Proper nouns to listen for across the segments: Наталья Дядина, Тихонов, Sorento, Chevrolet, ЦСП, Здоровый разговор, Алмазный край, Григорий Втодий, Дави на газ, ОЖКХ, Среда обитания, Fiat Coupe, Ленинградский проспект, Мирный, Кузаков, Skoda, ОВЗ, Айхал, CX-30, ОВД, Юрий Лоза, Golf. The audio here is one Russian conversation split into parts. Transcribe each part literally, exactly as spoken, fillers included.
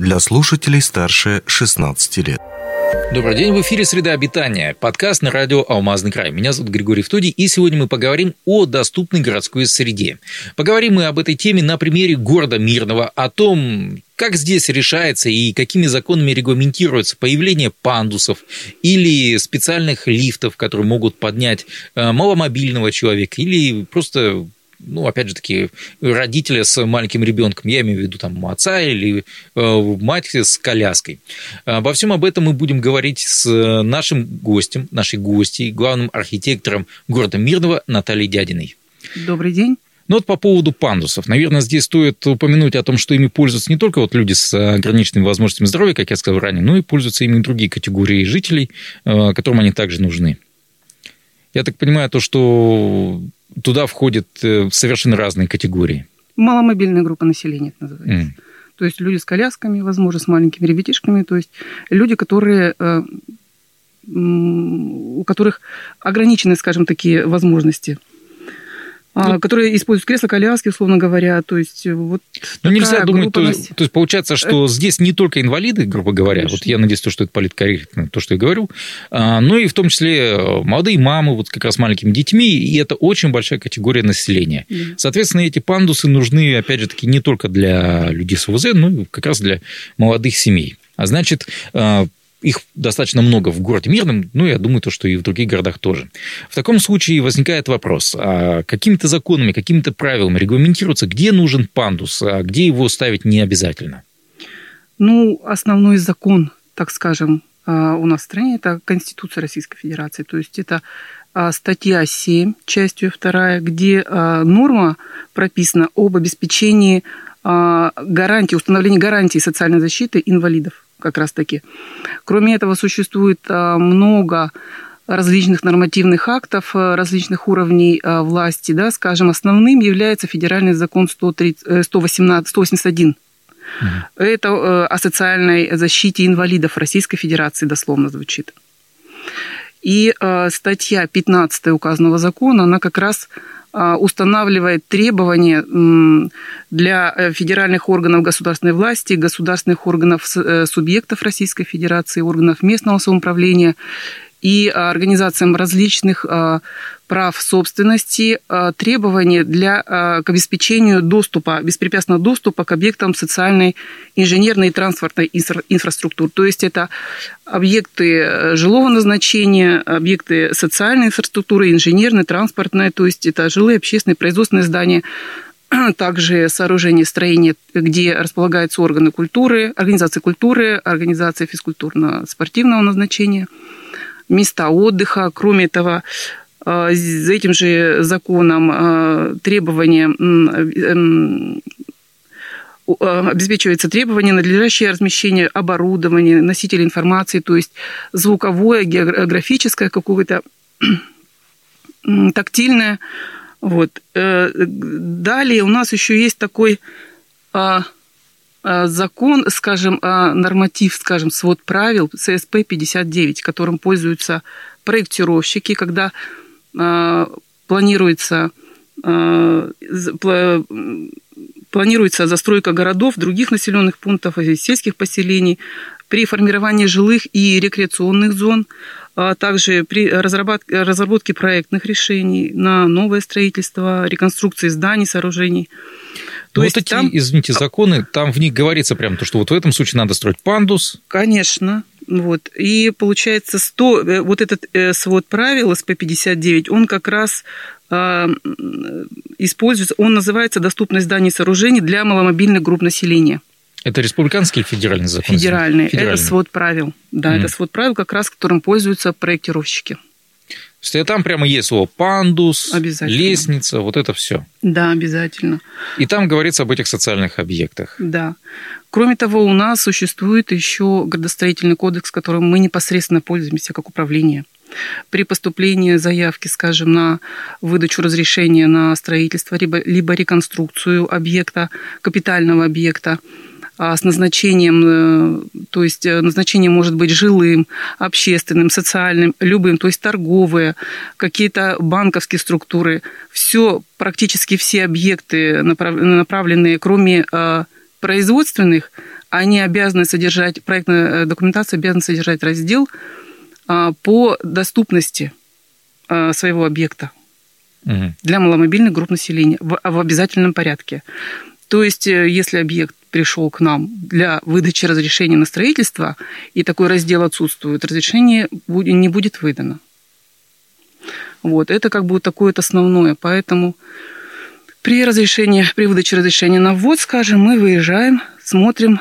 для слушателей старше шестнадцати лет. Добрый день, в эфире «Среда обитания», подкаст на радио «Алмазный край». Меня зовут Григорий Втодий, и сегодня мы поговорим о доступной городской среде. Поговорим мы об этой теме на примере города Мирного, о том, как здесь решается и какими законами регламентируется появление пандусов или специальных лифтов, которые могут поднять маломобильного человека или просто... Ну, опять же таки, родители с маленьким ребенком, я имею в виду там отца или э, мать с коляской. Обо всем об этом мы будем говорить с нашим гостем, нашей гостьей, главным архитектором города Мирного Натальей Дядиной. Добрый день. Ну вот по поводу пандусов. Наверное, здесь стоит упомянуть о том, что ими пользуются не только вот люди с ограниченными возможностями здоровья, как я сказал ранее, но и пользуются ими и другие категории жителей, э, которым они также нужны. Я так понимаю, то, что туда входят совершенно разные категории. Маломобильная группа населения, это называется. Mm. То есть люди с колясками, возможно, с маленькими ребятишками. То есть люди, которые, у которых ограничены, скажем, такие возможности. Ну, которые используют кресло-коляски, условно говоря. То есть вот ну, нельзя думать, то, нас... то есть получается, что здесь не только инвалиды, грубо говоря, конечно. Вот я надеюсь, то, что это политкорректно, то, что я говорю, но и в том числе молодые мамы, вот как раз маленькими детьми, и это очень большая категория населения. Да. Соответственно, эти пандусы нужны, опять же таки, не только для людей с ОВЗ, но и как раз для молодых семей. А значит... Их достаточно много в городе Мирном, ну, я думаю, то, что и в других городах тоже. В таком случае возникает вопрос, а какими-то законами, какими-то правилами регламентируется, где нужен пандус, а где его ставить не обязательно? Ну, основной закон, так скажем, у нас в стране – это Конституция Российской Федерации. То есть это статья семь, частью вторая, где норма прописана об обеспечении гарантии, установлении гарантии социальной защиты инвалидов. Как раз-таки. Кроме этого, существует много различных нормативных актов, различных уровней власти. Да, скажем, основным является федеральный закон сто восемнадцать, сто восемьдесят один. Mm-hmm. Это о социальной защите инвалидов Российской Федерации, дословно звучит. И статья пятнадцать указанного закона, она как раз... устанавливает требования для федеральных органов государственной власти, государственных органов субъектов Российской Федерации, органов местного самоуправления и организациям различных прав собственности требования для, к обеспечению доступа, беспрепятственного доступа к объектам социальной, инженерной и транспортной инфраструктуры. То есть это объекты жилого назначения, объекты социальной инфраструктуры, инженерной, транспортной, то есть это жилые, общественные, производственные здания, также сооружения, строения, где располагаются органы культуры, организации культуры, организации физкультурно-спортивного назначения, места отдыха. Кроме этого, за этим же законом требования обеспечивается требование надлежащее размещение оборудования, носителей информации, то есть звуковое, географическое, какое-то тактильное. Вот. Далее у нас еще есть такой закон, скажем, норматив, скажем, свод правил ЦСП пятьдесят девять, которым пользуются проектировщики, когда планируется, планируется застройка городов, других населенных пунктов, сельских поселений, при формировании жилых и рекреационных зон, а также при разработке, разработке проектных решений на новое строительство, реконструкции зданий, сооружений. То есть вот эти, там... извините, законы, там в них говорится прямо то, что вот в этом случае надо строить пандус. Конечно. Вот. И получается, сто вот этот свод правил эс пэ пятьдесят девять, он как раз э, используется, он называется «Доступность зданий и сооружений для маломобильных групп населения». Это республиканский или федеральный закон? Федеральный. федеральный. Это свод правил. Да, mm. это свод правил, как раз которым пользуются проектировщики. То есть, там прямо есть слово пандус, лестница, вот это все. Да, обязательно. И там говорится об этих социальных объектах. Да. Кроме того, у нас существует еще градостроительный кодекс, которым мы непосредственно пользуемся как управление. При поступлении заявки, скажем, на выдачу разрешения на строительство либо, либо реконструкцию объекта, капитального объекта, с назначением, то есть назначение может быть жилым, общественным, социальным, любым, то есть торговые, какие-то банковские структуры. Все, практически все объекты, направленные, кроме производственных, они обязаны содержать, проектная документация обязана содержать раздел по доступности своего объекта угу. для маломобильных групп населения в, в обязательном порядке. То есть, если объект пришел к нам для выдачи разрешения на строительство, и такой раздел отсутствует, разрешение не будет выдано. Вот. Это как бы такое основное. Поэтому при разрешении, при выдаче разрешения на ввод, скажем, мы выезжаем, смотрим.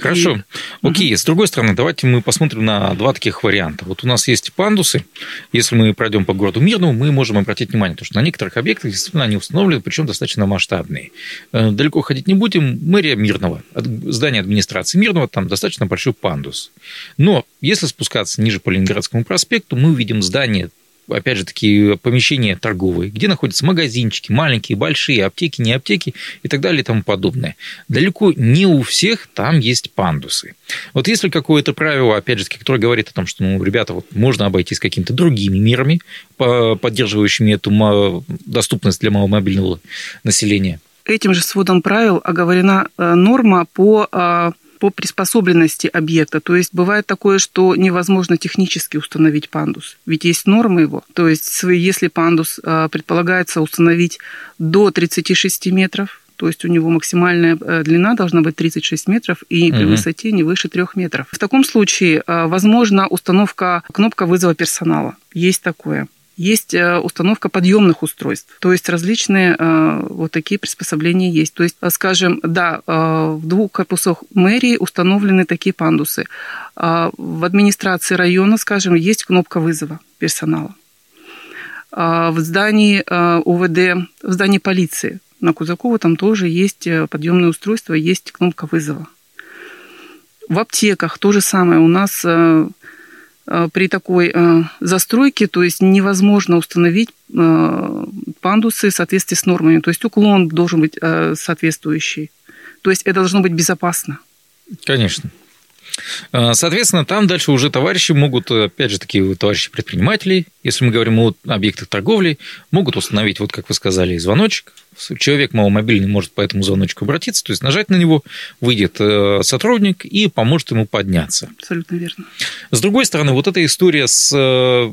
Хорошо. И... Окей. С другой стороны, давайте мы посмотрим на два таких варианта. Вот у нас есть пандусы. Если мы пройдем по городу Мирному, мы можем обратить внимание, потому что на некоторых объектах действительно они установлены, причем достаточно масштабные. Далеко ходить не будем. Мэрия Мирного, здание администрации Мирного, там достаточно большой пандус. Но если спускаться ниже по Ленинградскому проспекту, мы увидим здание, опять же, такие помещения торговые, где находятся магазинчики, маленькие, большие, аптеки, не аптеки и так далее и тому подобное. Далеко не у всех там есть пандусы. Вот если какое-то правило, опять же, которое говорит о том, что, ну, ребята, вот можно обойтись какими-то другими мерами, поддерживающими эту доступность для маломобильного населения. Этим же сводом правил оговорена норма по... по приспособленности объекта. То есть бывает такое, что невозможно технически установить пандус. Ведь есть нормы его. То есть если пандус предполагается установить до тридцати шести метров, то есть у него максимальная длина должна быть тридцать шесть метров и при угу. высоте не выше трех метров. В таком случае возможна установка кнопка вызова персонала. Есть такое. Есть установка подъемных устройств. То есть различные вот такие приспособления есть. То есть, скажем, да, в двух корпусах мэрии установлены такие пандусы. В администрации района, скажем, есть кнопка вызова персонала. В здании ОВД, в здании полиции на Кузакова там тоже есть подъемное устройство, есть кнопка вызова. В аптеках то же самое. У нас... При такой застройке, то есть невозможно установить пандусы в соответствии с нормами. То есть уклон должен быть соответствующий. То есть это должно быть безопасно. Конечно. Соответственно, там дальше уже товарищи могут, опять же, такие товарищи предприниматели, если мы говорим о объектах торговли, могут установить, вот как вы сказали, звоночек. Человек маломобильный может по этому звоночку обратиться, то есть нажать на него, выйдет сотрудник и поможет ему подняться. Абсолютно верно. С другой стороны, вот эта история с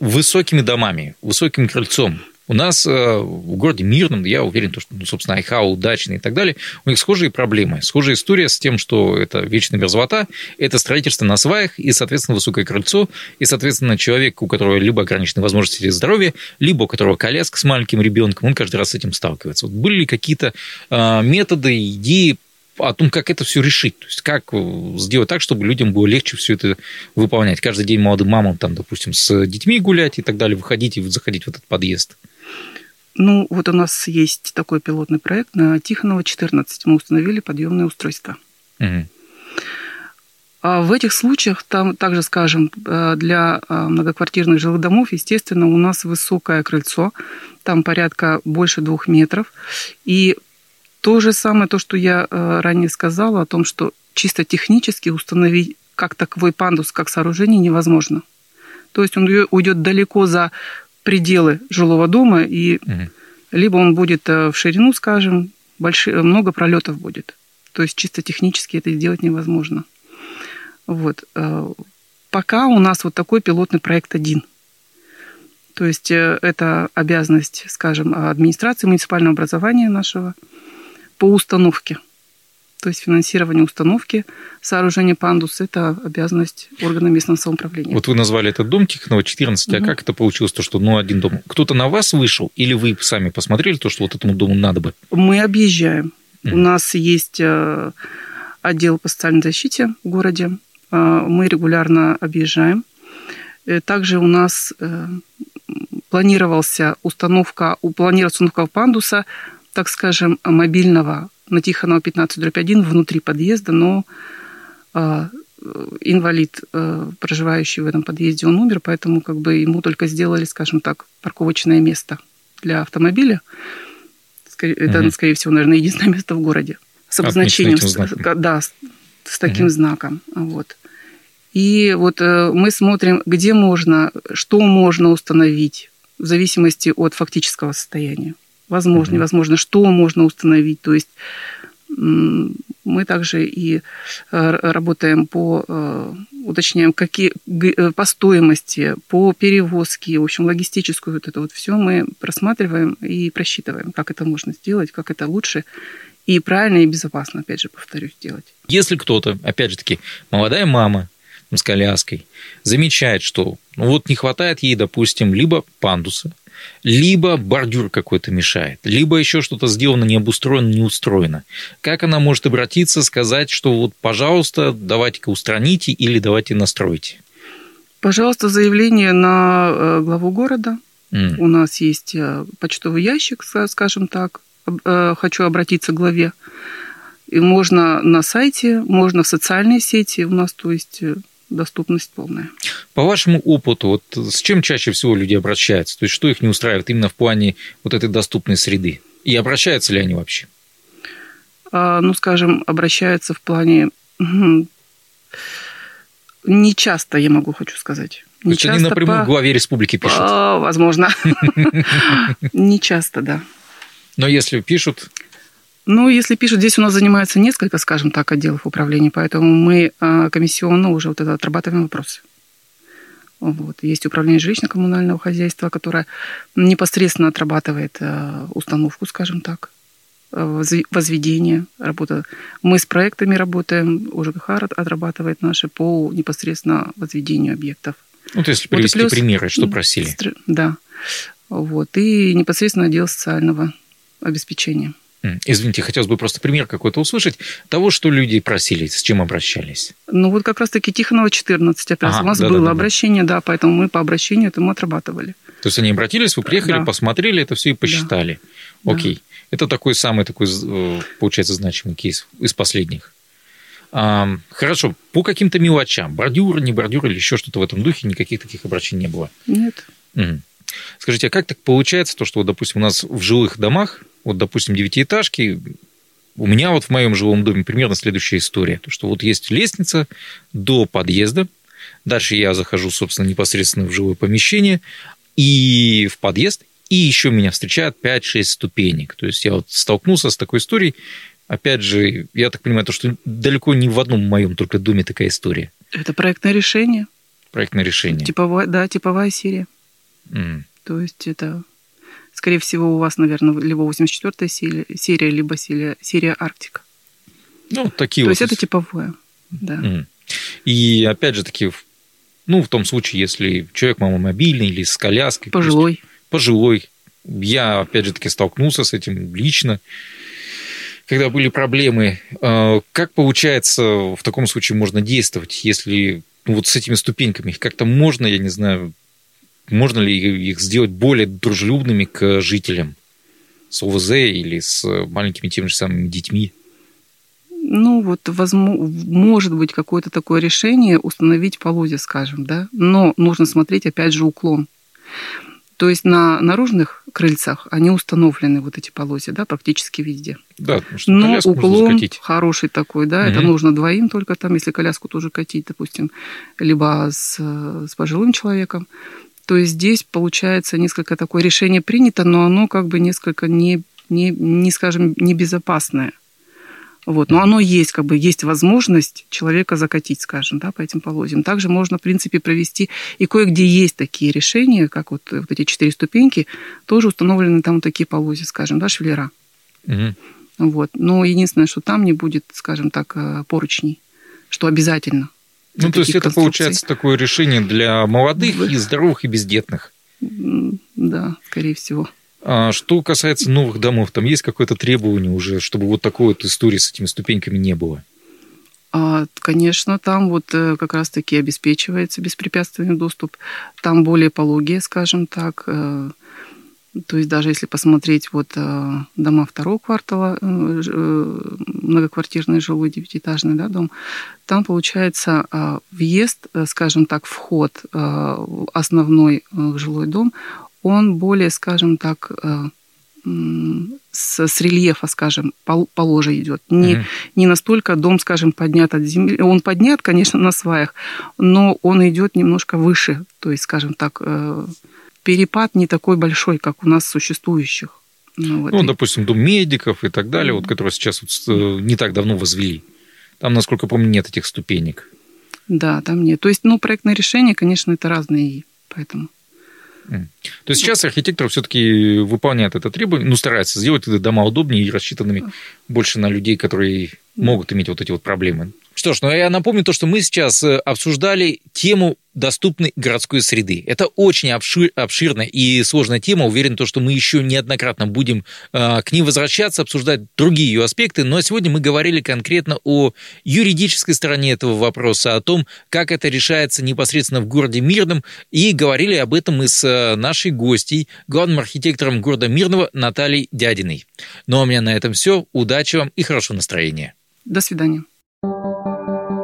высокими домами, высоким крыльцом. У нас в городе Мирном, я уверен, что, ну, собственно, Айхал, Дачный и так далее, у них схожие проблемы, схожая история с тем, что это вечная мерзлота, это строительство на сваях и, соответственно, высокое крыльцо, и, соответственно, человек, у которого либо ограничены возможности здоровья, либо у которого коляска с маленьким ребенком, он каждый раз с этим сталкивается. Вот были ли какие-то методы, идеи о том, как это все решить, то есть как сделать так, чтобы людям было легче все это выполнять? Каждый день молодым мамам, там, допустим, с детьми гулять и так далее, выходить и заходить в этот подъезд. Ну, вот у нас есть такой пилотный проект на Тихонова, четырнадцать. Мы установили подъемное устройство. Угу. А в этих случаях, там также, скажем, для многоквартирных жилых домов, естественно, у нас высокое крыльцо, там порядка больше двух метров. И то же самое, то, что я ранее сказала, о том, что чисто технически установить как таковой пандус, как сооружение, невозможно. То есть он уйдет далеко за... пределы жилого дома, и угу. либо он будет в ширину, скажем, больш... много пролетов будет. То есть чисто технически это сделать невозможно. Вот. Пока у нас вот такой пилотный проект один. То есть это обязанность, скажем, администрации муниципального образования нашего по установке. То есть финансирование установки, сооружение пандус – это обязанность органа местного самоуправления. Вот вы назвали этот дом Тихонова, четырнадцать, угу. а как это получилось, то, что, ну, один дом? Кто-то на вас вышел или вы сами посмотрели то, что вот этому дому надо бы? Мы объезжаем. Угу. У нас есть отдел по социальной защите в городе. Мы регулярно объезжаем. Также у нас планировалась установка, планировалась установка пандуса, так скажем, мобильного на Тихонова пятнадцать дробь один внутри подъезда, но э, инвалид, э, проживающий в этом подъезде, он умер, поэтому как бы ему только сделали, скажем так, парковочное место для автомобиля. Скорее, mm-hmm. Это, скорее всего, наверное, единственное место в городе с обозначением, с, да, с, с таким mm-hmm. знаком. Вот. И вот э, мы смотрим, где можно, что можно установить в зависимости от фактического состояния. Возможно, невозможно, что можно установить. То есть Мы также и работаем по, уточняем, какие, по стоимости, по перевозке, в общем, логистическую вот это вот все мы просматриваем и просчитываем, как это можно сделать, как это лучше и правильно, и безопасно, опять же, повторюсь, делать. Если кто-то, опять же таки, молодая мама с коляской замечает, что ну, вот не хватает ей, допустим, либо пандуса, либо бордюр какой-то мешает, либо еще что-то сделано, не обустроено, не устроено. Как она может обратиться, сказать, что вот, пожалуйста, давайте-ка устраните или давайте настройте? Пожалуйста, заявление на главу города. Mm. У нас есть почтовый ящик, скажем так. Хочу обратиться к главе. И можно на сайте, можно в социальные сети. У нас, то есть... доступность полная. По вашему опыту, вот с чем чаще всего люди обращаются? То есть, что их не устраивает именно в плане вот этой доступной среды? И обращаются ли они вообще? А, ну, скажем, обращаются в плане... Не часто, я могу, хочу сказать. То есть, они напрямую по... главе республики пишут? А, возможно. Не часто, да. Но если пишут... Ну, если пишут, здесь у нас занимается несколько, скажем так, отделов управления, поэтому мы комиссионно уже вот это отрабатываем вопросы. Вот. Есть управление жилищно-коммунального хозяйства, которое непосредственно отрабатывает установку, скажем так, возведение, работа. Мы с проектами работаем, ОЖКХ отрабатывает наши по непосредственно возведению объектов. Ну, то есть привести вот, плюс, примеры, что просили. Да. Вот. И непосредственно отдел социального обеспечения. Извините, хотелось бы просто пример какой-то услышать того, что люди просили, с чем обращались. Ну, вот как раз-таки Тихонова, четырнадцать, опять ага, у нас да, было да, да, обращение, да, поэтому мы по обращению этому отрабатывали. То есть, они обратились, вы приехали, да. посмотрели это все и посчитали. Да. Окей. Да. Это такой самый, такой, получается, значимый кейс из последних. Хорошо, по каким-то мелочам, бордюр, не бордюр или еще что-то в этом духе, никаких таких обращений не было? Нет. Угу. Скажите, а как так получается, то, что, допустим, у нас в жилых домах, вот, допустим, девятиэтажки, у меня вот в моем жилом доме примерно следующая история, то, что вот есть лестница до подъезда, дальше я захожу, собственно, непосредственно в жилое помещение и в подъезд, и еще меня встречают пять-шесть ступенек. То есть я вот столкнулся с такой историей, опять же, я так понимаю, то, что далеко не в одном моем только доме такая история. Это проектное решение. Проектное решение. Типовая, да, типовая серия. Mm. То есть это, скорее всего, у вас, наверное, либо восемьдесят четвёртая серия, либо серия, серия Арктика. Ну, такие То вот. То есть это типовое, да. Mm. И опять же таки, ну, в том случае, если человек маломобильный или с коляской. Пожилой. Есть, пожилой. Я, опять же таки, столкнулся с этим лично, когда были проблемы. Как, получается, в таком случае можно действовать, если ну, вот с этими ступеньками как-то можно, я не знаю... Можно ли их сделать более дружелюбными к жителям с ОВЗ или с маленькими теми же самыми детьми? Ну, вот, возможно, может быть, какое-то такое решение установить полозья, скажем, да. Но нужно смотреть, опять же, уклон. То есть на наружных крыльцах они установлены, вот эти полозья, да, практически везде. Да, потому что но уклон хороший такой, да, угу. Это нужно двоим только там, если коляску тоже катить, допустим, либо с, с пожилым человеком. То есть здесь, получается, несколько такое решение принято, но оно как бы несколько, не, не, не скажем, небезопасное. Вот. Но оно есть, как бы есть возможность человека закатить, скажем, да, по этим полозьям. Также можно, в принципе, провести, и кое-где есть такие решения, как вот, вот эти четыре ступеньки, тоже установлены там вот такие полозья, скажем, да, швеллера. Угу. Вот. Но единственное, что там не будет, скажем так, поручней, что обязательно. Ну, то есть это, получается, такое решение для молодых и здоровых, и бездетных. Да, скорее всего. А что касается новых домов, там есть какое-то требование уже, чтобы вот такой вот истории с этими ступеньками не было? А, конечно, там вот как раз-таки обеспечивается беспрепятственный доступ. Там более пологие, скажем так. То есть даже если посмотреть вот дома второго квартала, многоквартирный жилой девятиэтажный, да, дом, там получается въезд, скажем так, вход в основной жилой дом, он более, скажем так, с, с рельефа, скажем, положе идет. Не, mm-hmm. не настолько дом, скажем, поднят от земли. Он поднят, конечно, на сваях, но он идет немножко выше, то есть, скажем так, перепад не такой большой, как у нас существующих. Ну, вот ну и... допустим, дом медиков и так далее, mm-hmm. вот, которые сейчас вот не так давно возвели. Там, насколько я помню, нет этих ступенек. Да, там нет. То есть, ну, проектное решение, конечно, это разные, поэтому... Mm. То есть, сейчас архитектор все-таки выполняет это требование, ну, старается сделать дома удобнее и рассчитанными больше на людей, которые могут иметь вот эти вот проблемы. Что ж, ну, я напомню то, что мы сейчас обсуждали тему доступной городской среды. Это очень обширная и сложная тема. Уверен, то, что мы еще неоднократно будем к ней возвращаться, обсуждать другие ее аспекты. Но сегодня мы говорили конкретно о юридической стороне этого вопроса, о том, как это решается непосредственно в городе Мирном. И говорили об этом мы с нашей гостьей, главным архитектором города Мирного Натальей Дядиной. Ну, а у меня на этом все. Удачи вам и хорошего настроения. До свидания.